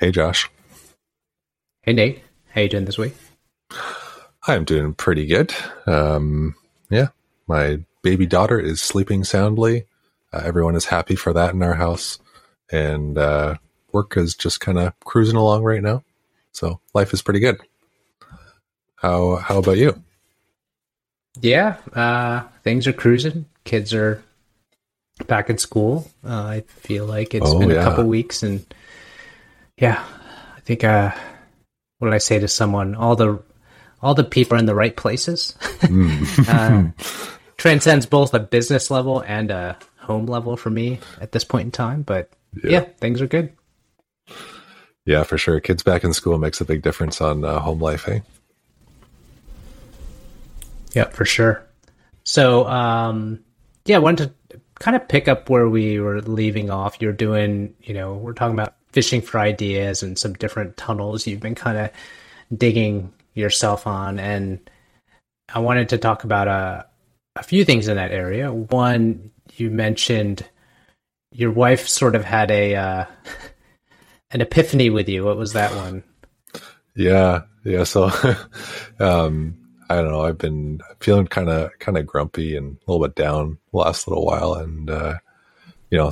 Hey, Josh. Hey, Nate. How you doing this week? I'm doing pretty good. My baby daughter is sleeping soundly. Everyone is happy for that in our house. And work is just kind of cruising along right now. So life is pretty good. How about you? Yeah, things are cruising. Kids are back in school. I feel like it's been a couple weeks and... Yeah, I think, what did I say to someone? All the people are in the right places. Transcends both a business level and a home level for me at this point in time. But yeah, things are good. Yeah, for sure. Kids back in school makes a big difference on home life, eh? Yeah, for sure. So, I wanted to kind of pick up where we were leaving off. You're doing, we're talking about fishing for ideas and some different tunnels you've been kind of digging yourself on. And I wanted to talk about a few things in that area. One, you mentioned your wife sort of had an epiphany with you. What was that one? Yeah. So, I don't know. I've been feeling kind of grumpy and a little bit down the last little while. And,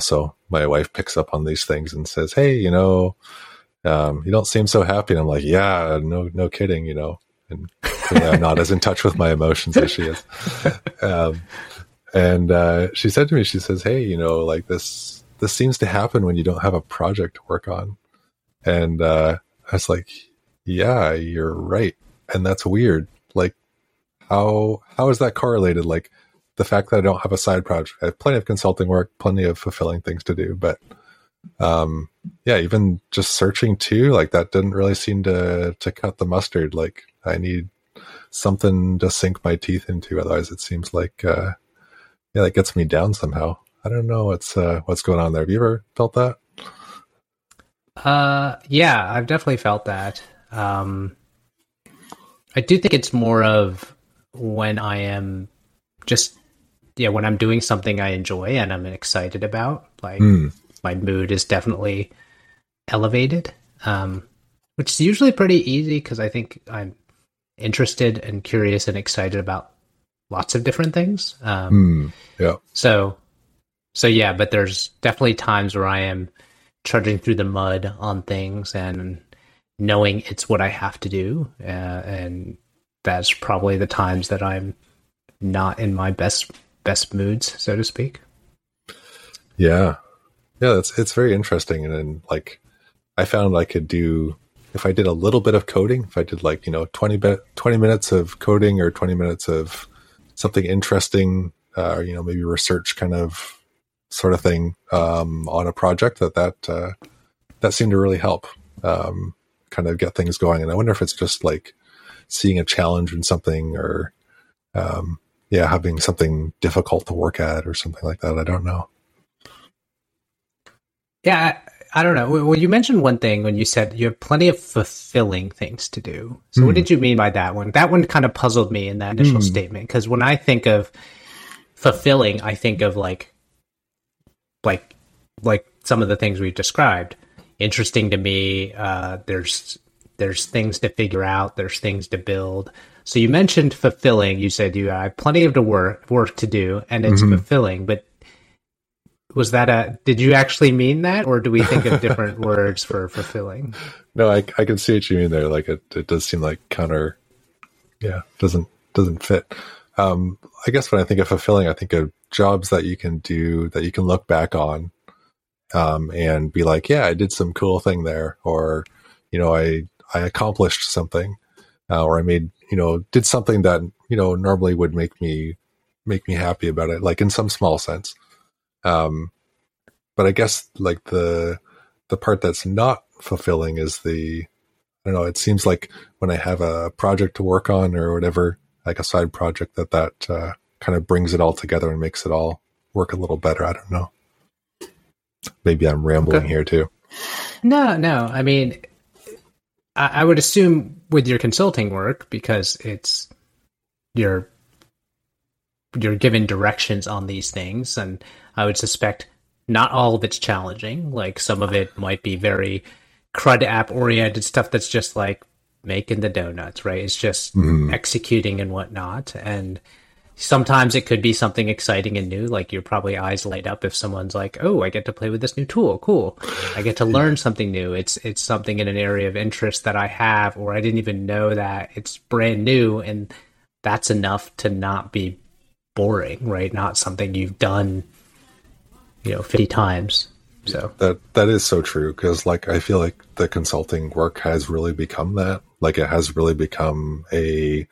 so my wife picks up on these things and says, "Hey, you don't seem so happy." And I'm like, "Yeah, no kidding," and clearly I'm not as in touch with my emotions as she is. She said to me, she says, "Hey, like this seems to happen when you don't have a project to work on." And, I was like, "Yeah, you're right." And that's weird. Like how is that correlated? Like, the fact that I don't have a side project, I have plenty of consulting work, plenty of fulfilling things to do, but even just searching too, like that didn't really seem to cut the mustard. Like I need something to sink my teeth into. Otherwise it seems like, that gets me down somehow. I don't know what's going on there. Have you ever felt that? Yeah, I've definitely felt that. I do think it's more of when I am, when I'm doing something I enjoy and I'm excited about, like my mood is definitely elevated, which is usually pretty easy because I think I'm interested and curious and excited about lots of different things. But there's definitely times where I am trudging through the mud on things and knowing it's what I have to do. And that's probably the times that I'm not in my best moods, so to speak. Yeah, it's very interesting. And then I found I could do, if I did a little bit of coding, if I did 20 minutes of coding or 20 minutes of something interesting, maybe research kind of sort of thing on a project, that seemed to really help kind of get things going. And I wonder if it's just like seeing a challenge in something or having something difficult to work at or something like that. I don't know. Yeah, I don't know. Well, you mentioned one thing when you said you have plenty of fulfilling things to do. So what did you mean by that one? That one kind of puzzled me in that initial statement, because when I think of fulfilling, I think of like some of the things we've described. Interesting to me, there's things to figure out, there's things to build. So you mentioned fulfilling. You said you have plenty of work to do, and it's fulfilling. But was that did you actually mean that, or do we think of different words for fulfilling? No, I can see what you mean there. Like it does seem like counter. Yeah, doesn't fit. I guess when I think of fulfilling, I think of jobs that you can do that you can look back on, and be like, yeah, I did some cool thing there, or I accomplished something, or I made. Did something that, normally would make me happy about it, like in some small sense. But I guess like the part that's not fulfilling is it seems like when I have a project to work on or whatever, like a side project that kind of brings it all together and makes it all work a little better. I don't know. Maybe I'm rambling here too. No. I mean, I would assume with your consulting work, because it's you're given directions on these things, and I would suspect not all of it's challenging. Like some of it might be very CRUD app oriented stuff that's just like making the donuts, right? It's just executing and whatnot. And sometimes it could be something exciting and new. Like your probably eyes light up if someone's like, oh, I get to play with this new tool. Cool. I get to learn something new. It's something in an area of interest that I have, or I didn't even know that it's brand new. And that's enough to not be boring, right? Not something you've done, 50 times. So that is so true. 'Cause I feel like the consulting work has really become that. Like it has really become a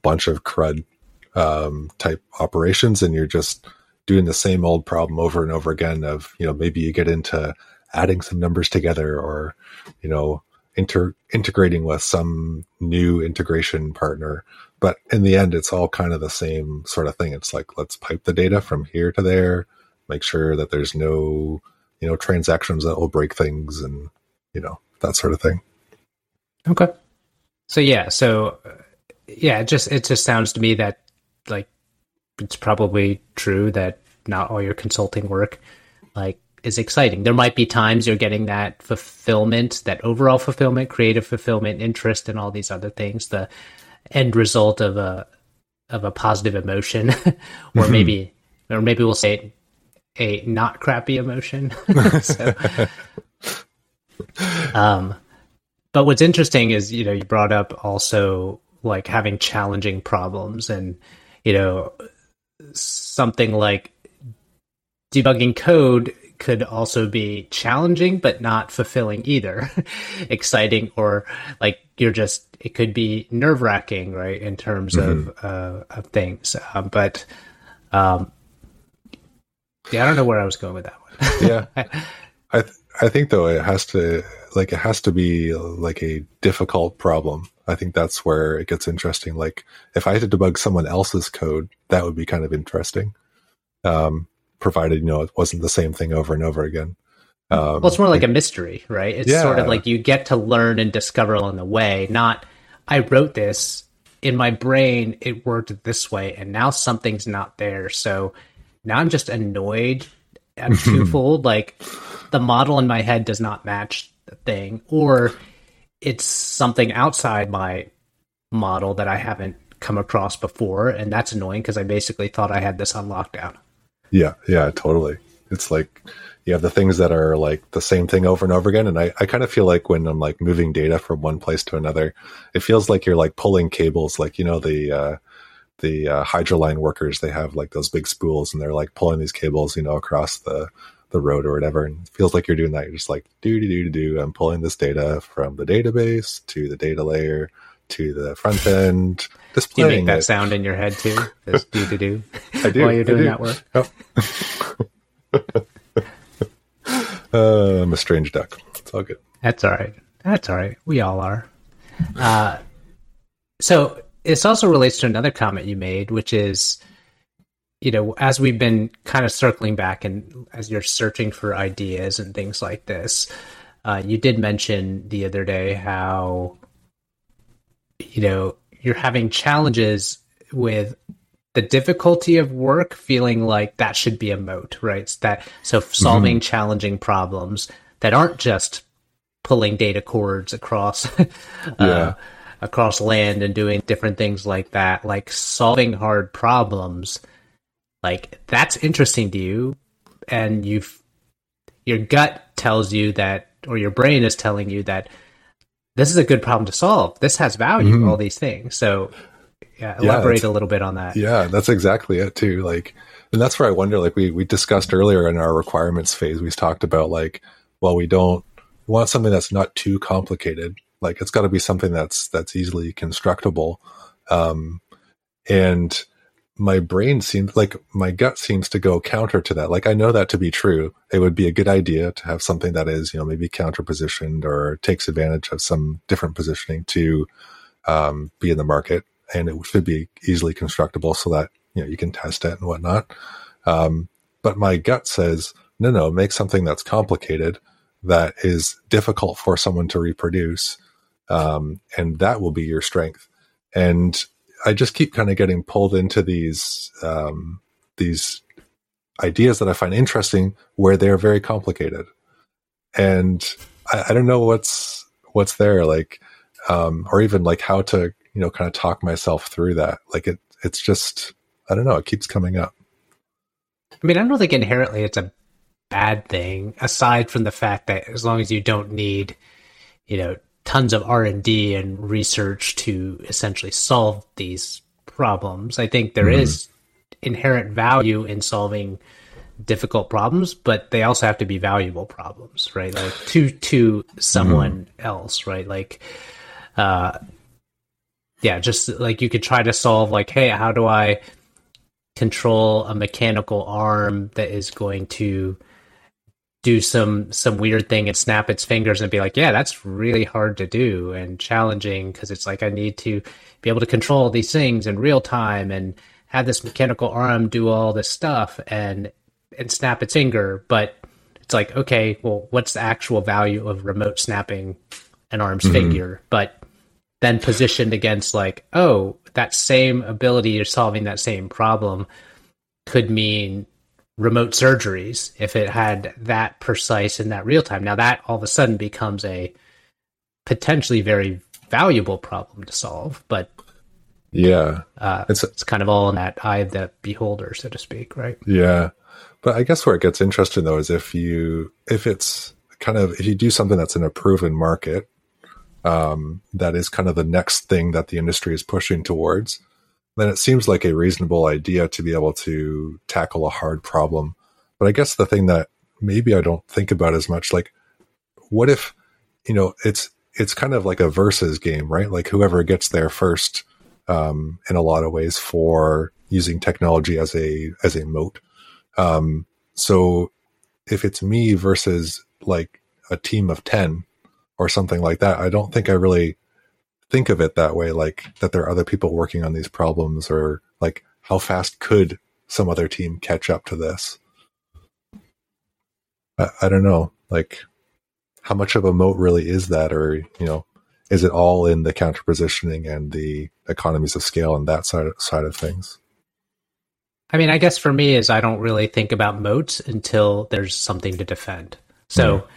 bunch of CRUD type operations, and you're just doing the same old problem over and over again of, maybe you get into adding some numbers together, or, integrating with some new integration partner. But in the end, it's all kind of the same sort of thing. It's like, let's pipe the data from here to there, make sure that there's no, transactions that will break things and, that sort of thing. Okay. So it just sounds to me that it's probably true that not all your consulting work is exciting. There might be times you're getting that fulfillment, that overall fulfillment, creative fulfillment, interest, and all these other things, the end result of a positive emotion, or maybe we'll say a not crappy emotion. But what's interesting is, you brought up also having challenging problems, and, something like debugging code could also be challenging, but not fulfilling either. Exciting, or it could be nerve wracking, right? In terms of things. I don't know where I was going with that one. Yeah. I think though it has to be a difficult problem. I think that's where it gets interesting. Like if I had to debug someone else's code, that would be kind of interesting. Provided, it wasn't the same thing over and over again. It's more like a mystery, right? It's sort of like you get to learn and discover along the way, not I wrote this in my brain, it worked this way, and now something's not there. So now I'm just annoyed. I'm twofold. The model in my head does not match the thing, or it's something outside my model that I haven't come across before. And that's annoying because I basically thought I had this on lockdown. Yeah. Yeah, totally. It's like you have the things that are the same thing over and over again. And I kind of feel like when I'm moving data from one place to another, it feels like you're pulling cables, the hydroline workers, they have those big spools and they're pulling these cables, across the road or whatever. And it feels like you're doing that. You're just do. I'm pulling this data from the database to the data layer to the front end. You make that sound in your head too. Just do. I do. While you're doing that work. Oh. I'm a strange duck. It's all good. That's all right. We all are. So this also relates to another comment you made, which is, as we've been kind of circling back and as you're searching for ideas and things like this, you did mention the other day how, you're having challenges with the difficulty of work, feeling like that should be a moat, right? So solving challenging problems that aren't just pulling data cords across, across land and doing different things like that, solving hard problems, that's interesting to you, and your gut tells you that, or your brain is telling you that this is a good problem to solve. This has value, all these things. So elaborate a little bit on that. Yeah, that's exactly it too. And that's where I wonder, we discussed earlier in our requirements phase, we talked about we want something that's not too complicated. It's got to be something that's easily constructible. And my brain seems my gut seems to go counter to that. I know that to be true. It would be a good idea to have something that is, maybe counterpositioned or takes advantage of some different positioning to be in the market, and it should be easily constructible so that, you can test it and whatnot. But my gut says, no, make something that's complicated, that is difficult for someone to reproduce. And that will be your strength. And I just keep kind of getting pulled into these ideas that I find interesting where they're very complicated. And I don't know what's there, like, or even like how to, you know, kind of talk myself through that. Like it's just, I don't know. It keeps coming up. I mean, I don't think inherently it's a bad thing, aside from the fact that as long as you don't need, you know, tons of R&D and research to essentially solve these problems. I think there is inherent value in solving difficult problems, but they also have to be valuable problems, right? Like to someone else, right? Like, yeah, just like you could try to solve like, hey, how do I control a mechanical arm that is going to do some weird thing and snap its fingers, and be like, yeah, that's really hard to do and challenging, because it's like I need to be able to control these things in real time and have this mechanical arm do all this stuff and snap its finger. But it's like, okay, well, what's the actual value of remote snapping an arm's figure? But then positioned against like, oh, that same ability of solving that same problem could mean remote surgeries if it had that precise and that real time. Now that all of a sudden becomes a potentially very valuable problem to solve, but yeah, it's kind of all in that eye of the beholder, so to speak, right? Yeah, but I guess where it gets interesting though is if you do something that's in a proven market, that is kind of the next thing that the industry is pushing towards, then it seems like a reasonable idea to be able to tackle a hard problem. But I guess the thing that maybe I don't think about as much, like, what if, you know, it's kind of like a versus game, right? Like whoever gets there first, in a lot of ways for using technology as a moat. So if it's me versus like a team of 10 or something like that, I don't think I really think of it that way, like that there are other people working on these problems, or like how fast could some other team catch up to this? I don't know, like how much of a moat really is that, or, you know, is it all in the counter-positioning and the economies of scale and that side of things? I mean, I guess for me is I don't really think about moats until there's something to defend. So,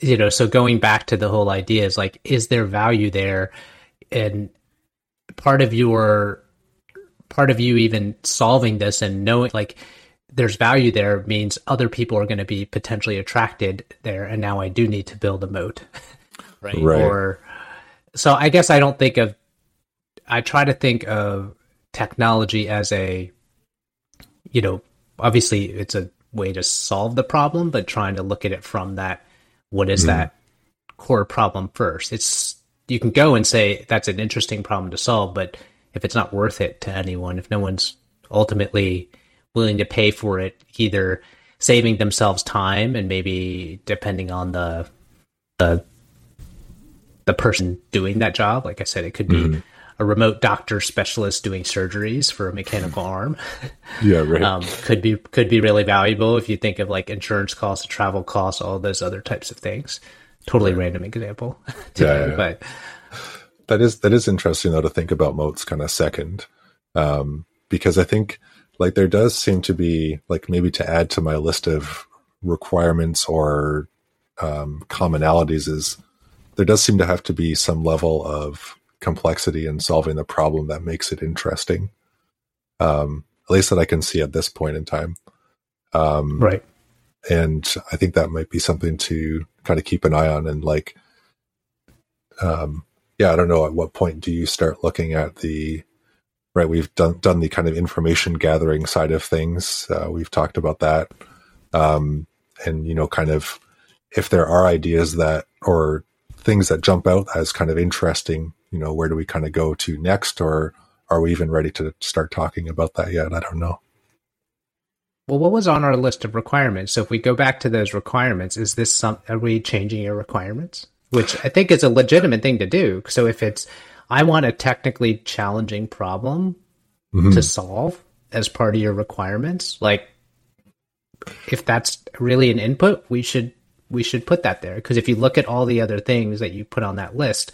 you know, so going back to the whole idea is like, is there value there? And part of you even solving this and knowing like there's value there means other people are going to be potentially attracted there. And now I do need to build a moat. Right. Or, so I guess I try to think of technology as a, you know, obviously it's a way to solve the problem, but trying to look at it from that, what is that core problem first? You can go and say that's an interesting problem to solve, but if it's not worth it to anyone, if no one's ultimately willing to pay for it, either saving themselves time and maybe depending on the person doing that job, like I said, it could be a remote doctor specialist doing surgeries for a mechanical arm. Yeah, right. Could be really valuable if you think of like insurance costs, travel costs, all those other types of things. Totally random example. Yeah. But that is interesting though, to think about moats kind of second, because I think like there does seem to be like, maybe to add to my list of requirements or commonalities is there does seem to have to be some level of complexity in solving the problem that makes it interesting. At least that I can see at this point in time. Right. And I think that might be something to kind of keep an eye on, and like, I don't know, at what point do you start looking at the, right, we've done the kind of information gathering side of things. We've talked about that. And, you know, kind of if there are ideas that, or things that jump out as kind of interesting, you know, where do we kind of go to next? Or are we even ready to start talking about that yet? I don't know. Well, what was on our list of requirements? So if we go back to those requirements, are we changing your requirements? Which I think is a legitimate thing to do. So if it's, I want a technically challenging problem to solve as part of your requirements, like if that's really an input, we should put that there. Because if you look at all the other things that you put on that list,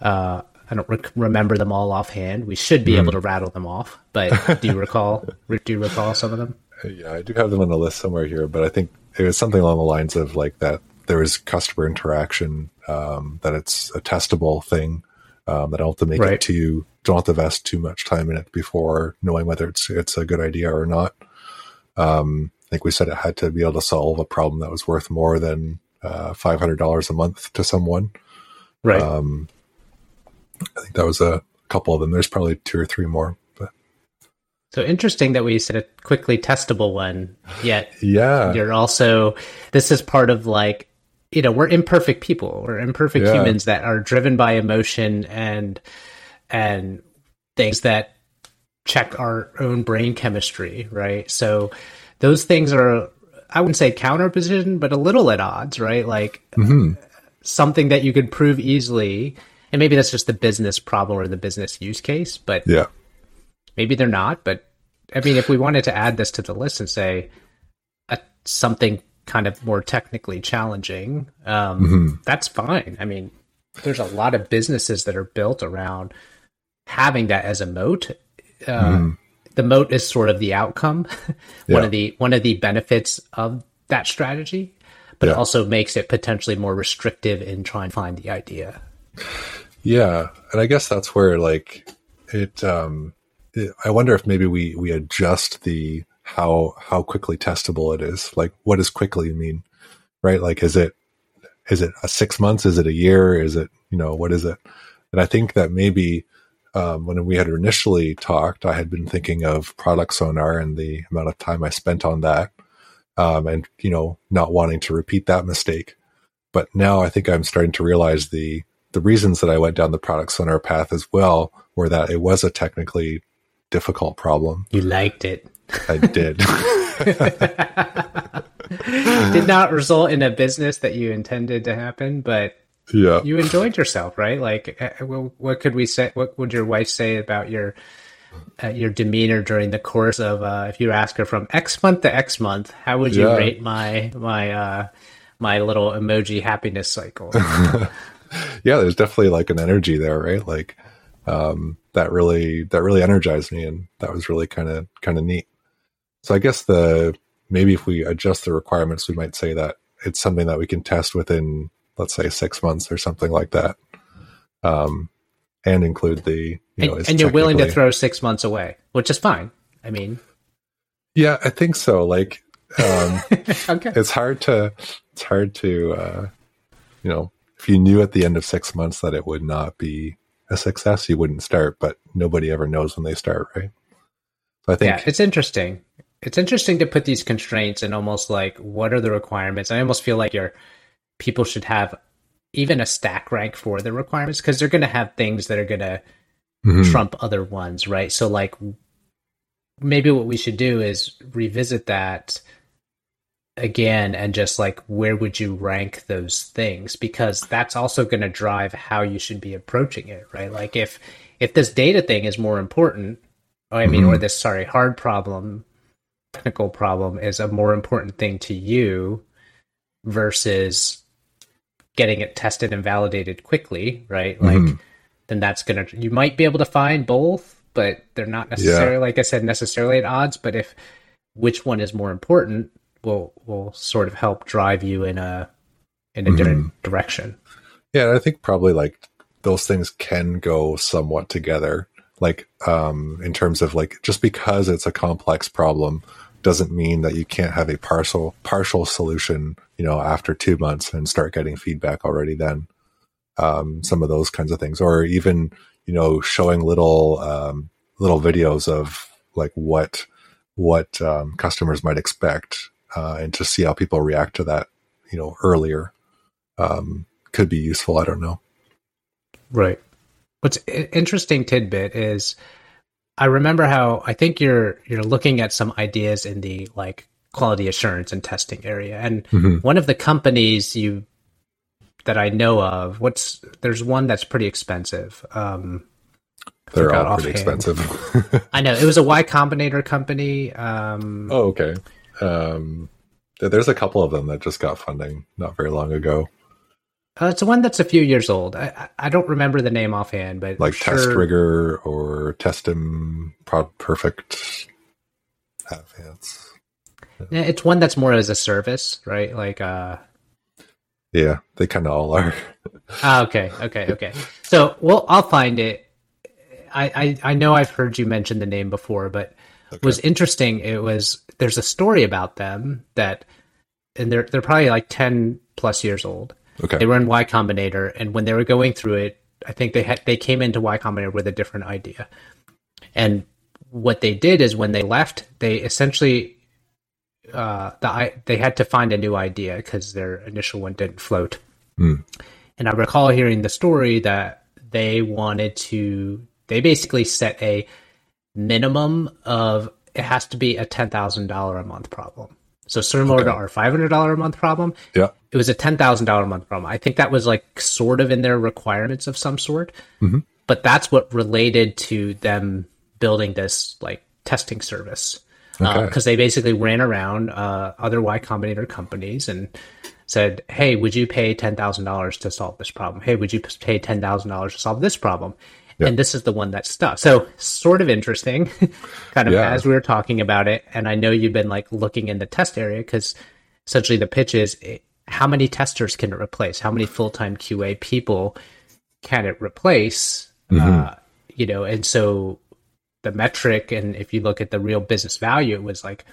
I don't remember them all offhand. We should be able to rattle them off, but do you recall? Rick, do you recall some of them? Yeah, I do have them on the list somewhere here, but I think it was something along the lines of like that there is customer interaction, that it's a testable thing, that I don't have to make it to you. Don't have to invest too much time in it before knowing whether it's a good idea or not. I think we said it had to be able to solve a problem that was worth more than $500 a month to someone. Right. I think that was a couple of them. There's probably two or three more. But. So interesting that we said a quickly testable one, yet you're also, this is part of like, you know, we're imperfect people. We're imperfect humans that are driven by emotion and things that check our own brain chemistry, right? So those things are, I wouldn't say counterposition, but a little at odds, right? Like something that you could prove easily, and maybe that's just the business problem or the business use case, but maybe they're not. But I mean, if we wanted to add this to the list and say something kind of more technically challenging, that's fine. I mean, there's a lot of businesses that are built around having that as a moat. The moat is sort of the outcome, one of the benefits of that strategy, but it also makes it potentially more restrictive in trying to find the idea. Yeah, and I guess that's where like it. I wonder if maybe we adjust the how quickly testable it is. Like, what does quickly mean, right? Like, is it a 6 months? Is it a year? Is it, you know, what is it? And I think that maybe when we had initially talked, I had been thinking of Product Sonar and the amount of time I spent on that, and, you know, not wanting to repeat that mistake. But now I think I'm starting to realize the reasons that I went down the Product Sonar path as well were that it was a technically difficult problem. You liked it. I did. It did not result in a business that you intended to happen, but you enjoyed yourself, right? Like, what could we say? What would your wife say about your demeanor during the course of if you ask her from X month to X month, how would you rate my little emoji happiness cycle? Yeah, there's definitely like an energy there, right? Like that really energized me, and that was really kind of neat. So I guess maybe if we adjust the requirements, we might say that it's something that we can test within, let's say, 6 months or something like that. And include and you're willing to throw 6 months away, which is fine. I mean, yeah, I think so. Like, okay. It's hard to, you know, if you knew at the end of 6 months that it would not be a success, you wouldn't start, but nobody ever knows when they start. Right. So I think it's interesting. It's interesting to put these constraints and almost like, what are the requirements? I almost feel like people should have even a stack rank for the requirements, because they're going to have things that are going to trump other ones, right? So like, maybe what we should do is revisit that again and just like, where would you rank those things? Because that's also going to drive how you should be approaching it, right? Like if this data thing is more important, technical problem is a more important thing to you versus getting it tested and validated quickly, right? Like, then that's going to, you might be able to find both, but they're not necessarily, like I said, necessarily at odds. But if which one is more important will sort of help drive you in a different direction. Yeah. And I think probably like those things can go somewhat together. Like, in terms of like, just because it's a complex problem doesn't mean that you can't have a partial solution, you know, after 2 months and start getting feedback already then. Some of those kinds of things, or even, you know, showing little videos of like what customers might expect, and to see how people react to that, you know, earlier, could be useful. I don't know. Right. What's interesting tidbit is, I remember how I think you're looking at some ideas in the like quality assurance and testing area, and one of the companies that I know of, there's one that's pretty expensive. They're all pretty expensive. I know it was a Y Combinator company. Okay. There's a couple of them that just got funding not very long ago. It's one that's a few years old. I don't remember the name offhand, but like Test Rigger or Testim Perfect Advance. Yeah, it's one that's more as a service, right? Like Yeah, they kind of all are. Okay. So, well, I'll find it. I know I've heard you mention the name before, but okay. Was interesting. It was, there's a story about them that, and they're probably like 10 plus years old. Okay. They were in Y Combinator, and when they were going through it, I think they came into Y Combinator with a different idea. And what they did is when they left, they essentially they had to find a new idea because their initial one didn't float. Mm. And I recall hearing the story that they basically set a minimum of, it has to be a $10,000 a month problem. So similar to our $500 a month problem, yeah, it was a $10,000 a month problem. I think that was like sort of in their requirements of some sort, mm-hmm. but that's what related to them building this like testing service. Because they basically ran around other Y Combinator companies and said, hey, would you pay $10,000 to solve this problem? Hey, would you pay $10,000 to solve this problem? Yep. And this is the one that stuck. So sort of interesting, kind of as we were talking about it. And I know you've been like looking in the test area because essentially the pitch is how many testers can it replace? How many full-time QA people can it replace? Mm-hmm. And so the metric, and if you look at the real business value, it was like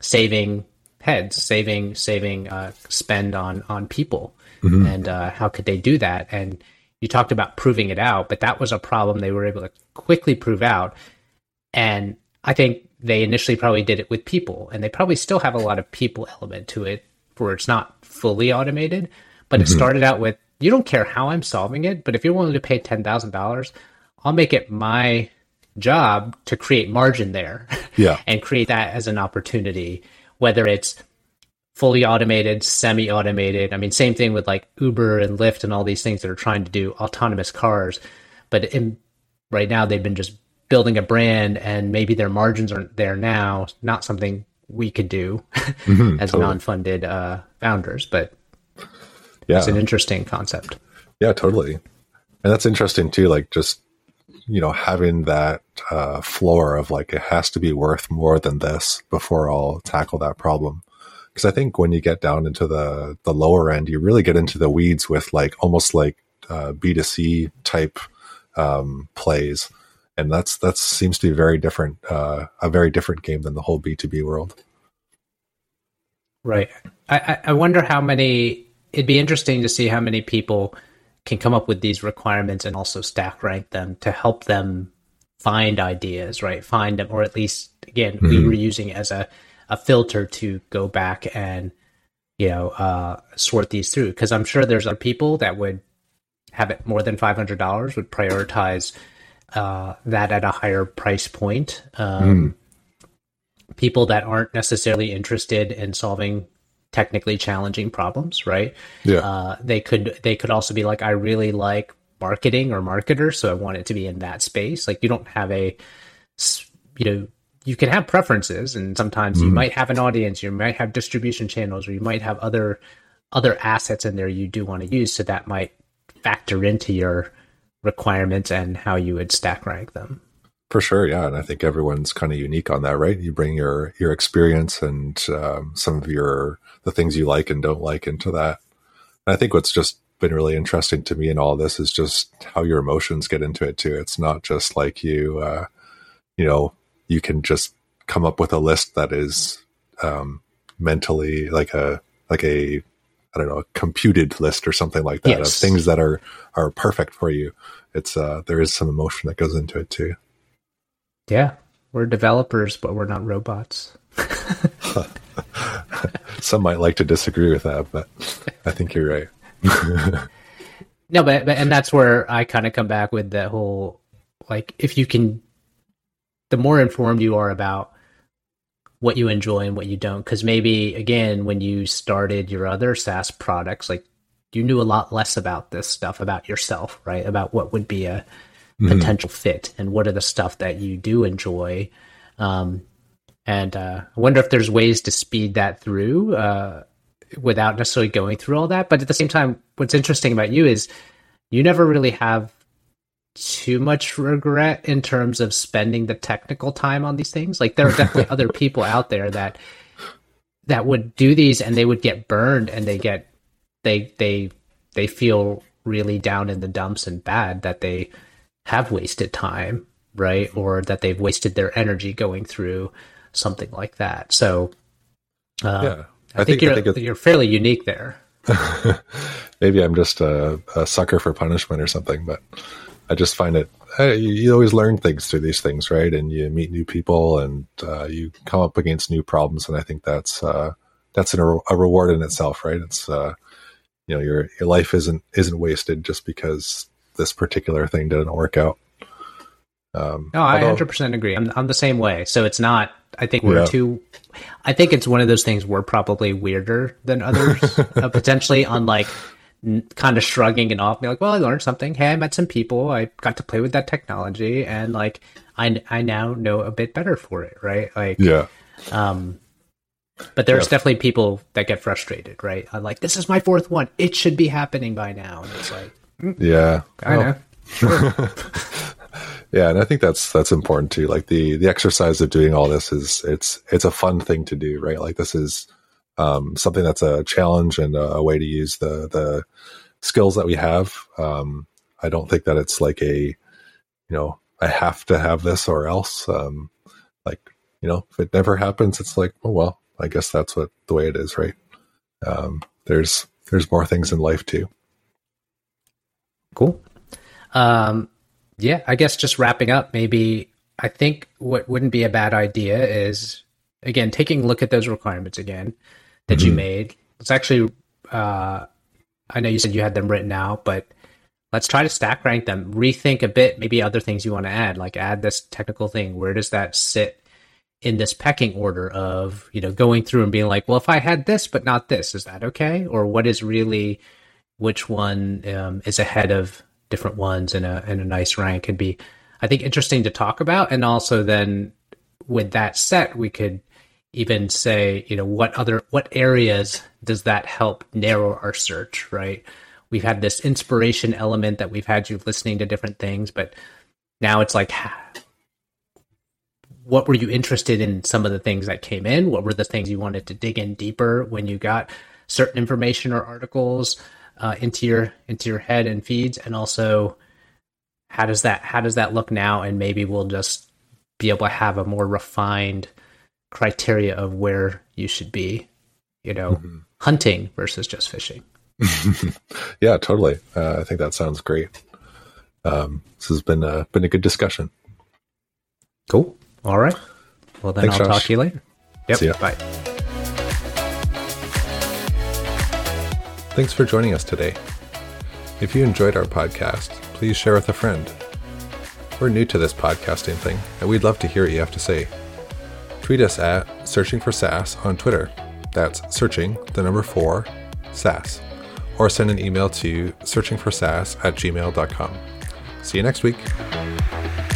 saving heads, saving spend on people. Mm-hmm. And how could they do that? And you talked about proving it out, but that was a problem they were able to quickly prove out. And I think they initially probably did it with people, and they probably still have a lot of people element to it where it's not fully automated, but mm-hmm. It started out with, you don't care how I'm solving it, but if you're willing to pay $10,000, I'll make it my job to create margin there and create that as an opportunity, whether it's fully automated, semi-automated. I mean, same thing with like Uber and Lyft and all these things that are trying to do autonomous cars. But right now they've been just building a brand, and maybe their margins aren't there now. Not something we could do as non-funded founders, but it's an interesting concept. Yeah, totally. And that's interesting too, like just, having that floor of like, it has to be worth more than this before I'll tackle that problem. Because I think when you get down into the lower end, you really get into the weeds with like almost like B2C type plays. And that seems to be a very different game than the whole B2B world. Right. I wonder how many, it'd be interesting to see how many people can come up with these requirements and also stack rank them to help them find ideas, right? Find them, or at least, again, we were using as a filter to go back and, sort these through. Because I'm sure there's other people that would have it more than $500, would prioritize that at a higher price point. People that aren't necessarily interested in solving technically challenging problems, right? Yeah. They could also be like, I really like marketing or marketers, so I want it to be in that space. Like, you don't have you can have preferences, and sometimes you might have an audience, you might have distribution channels, or you might have other assets in there you do want to use. So that might factor into your requirements and how you would stack rank them. For sure, yeah. And I think everyone's kind of unique on that, right? You bring your experience and some of the things you like and don't like into that. And I think what's just been really interesting to me in all this is just how your emotions get into it too. It's not just like you can just come up with a list that is mentally like a computed list or something like that, of things that are perfect for you. It's there is some emotion that goes into it too. Yeah, we're developers, but we're not robots. Some might like to disagree with that, but I think you're right. No, but and that's where I kind of come back with that whole, like, if you can, the more informed you are about what you enjoy and what you don't, because maybe, again, when you started your other SaaS products, like, you knew a lot less about this stuff, about yourself, right? About what would be a potential fit and what are the stuff that you do enjoy. I wonder if there's ways to speed that through without necessarily going through all that. But at the same time, what's interesting about you is you never really have too much regret in terms of spending the technical time on these things. Like, there are definitely other people out there that would do these and they would get burned and they get they feel really down in the dumps and bad that they have wasted time, right? Or that they've wasted their energy going through something like that. So yeah, I think you're fairly unique there. Maybe I'm just a sucker for punishment or something, but I just find it, you always learn things through these things, right? And you meet new people and you come up against new problems. And I think that's a reward in itself, right? It's, you know, your life isn't wasted just because this particular thing didn't work out. No, I 100% agree. I'm the same way. So it's not, I think we're too, I think it's one of those things we're probably weirder than others, potentially on like kind of shrugging it off, be like, well, I learned something. Hey, I met some people. I got to play with that technology and like, I now know a bit better for it. Right. Like, yeah. But there's definitely people that get frustrated, right? I'm like, this is my fourth one. It should be happening by now. And it's like, yeah, I know. Sure. Yeah, and I think that's important too. Like the exercise of doing all this is it's a fun thing to do, right? Like this is something that's a challenge and a way to use the skills that we have. I don't think that it's like I have to have this or else. If it never happens, it's like, oh well, I guess that's the way it is, right? There's more things in life too. Cool. Yeah, I guess just wrapping up, maybe I think what wouldn't be a bad idea is, again, taking a look at those requirements again that you made. Let's actually, I know you said you had them written out, but let's try to stack rank them, rethink a bit, maybe other things you want to add, like add this technical thing. Where does that sit in this pecking order of, going through and being like, well, if I had this but not this, is that okay? Or what is really, which one is ahead of different ones in a nice rank could be, I think, interesting to talk about. And also then with that set, we could even say, what areas does that help narrow our search, right? We've had this inspiration element that we've had you listening to different things, but now it's like, what were you interested in some of the things that came in? What were the things you wanted to dig in deeper when you got certain information or articles into your head and feeds, and also how does that look now? And maybe we'll just be able to have a more refined criteria of where you should be, hunting versus just fishing. Yeah, totally. I think that sounds great. This has been a good discussion. Cool. All right. Well, then I'll talk to you later. Yep. Bye. Thanks for joining us today. If you enjoyed our podcast, please share with a friend. We're new to this podcasting thing, and we'd love to hear what you have to say. Tweet us at Searching for SaaS on Twitter. That's searching, 4, SaaS. Or send an email to searchingforsaas@gmail.com. See you next week.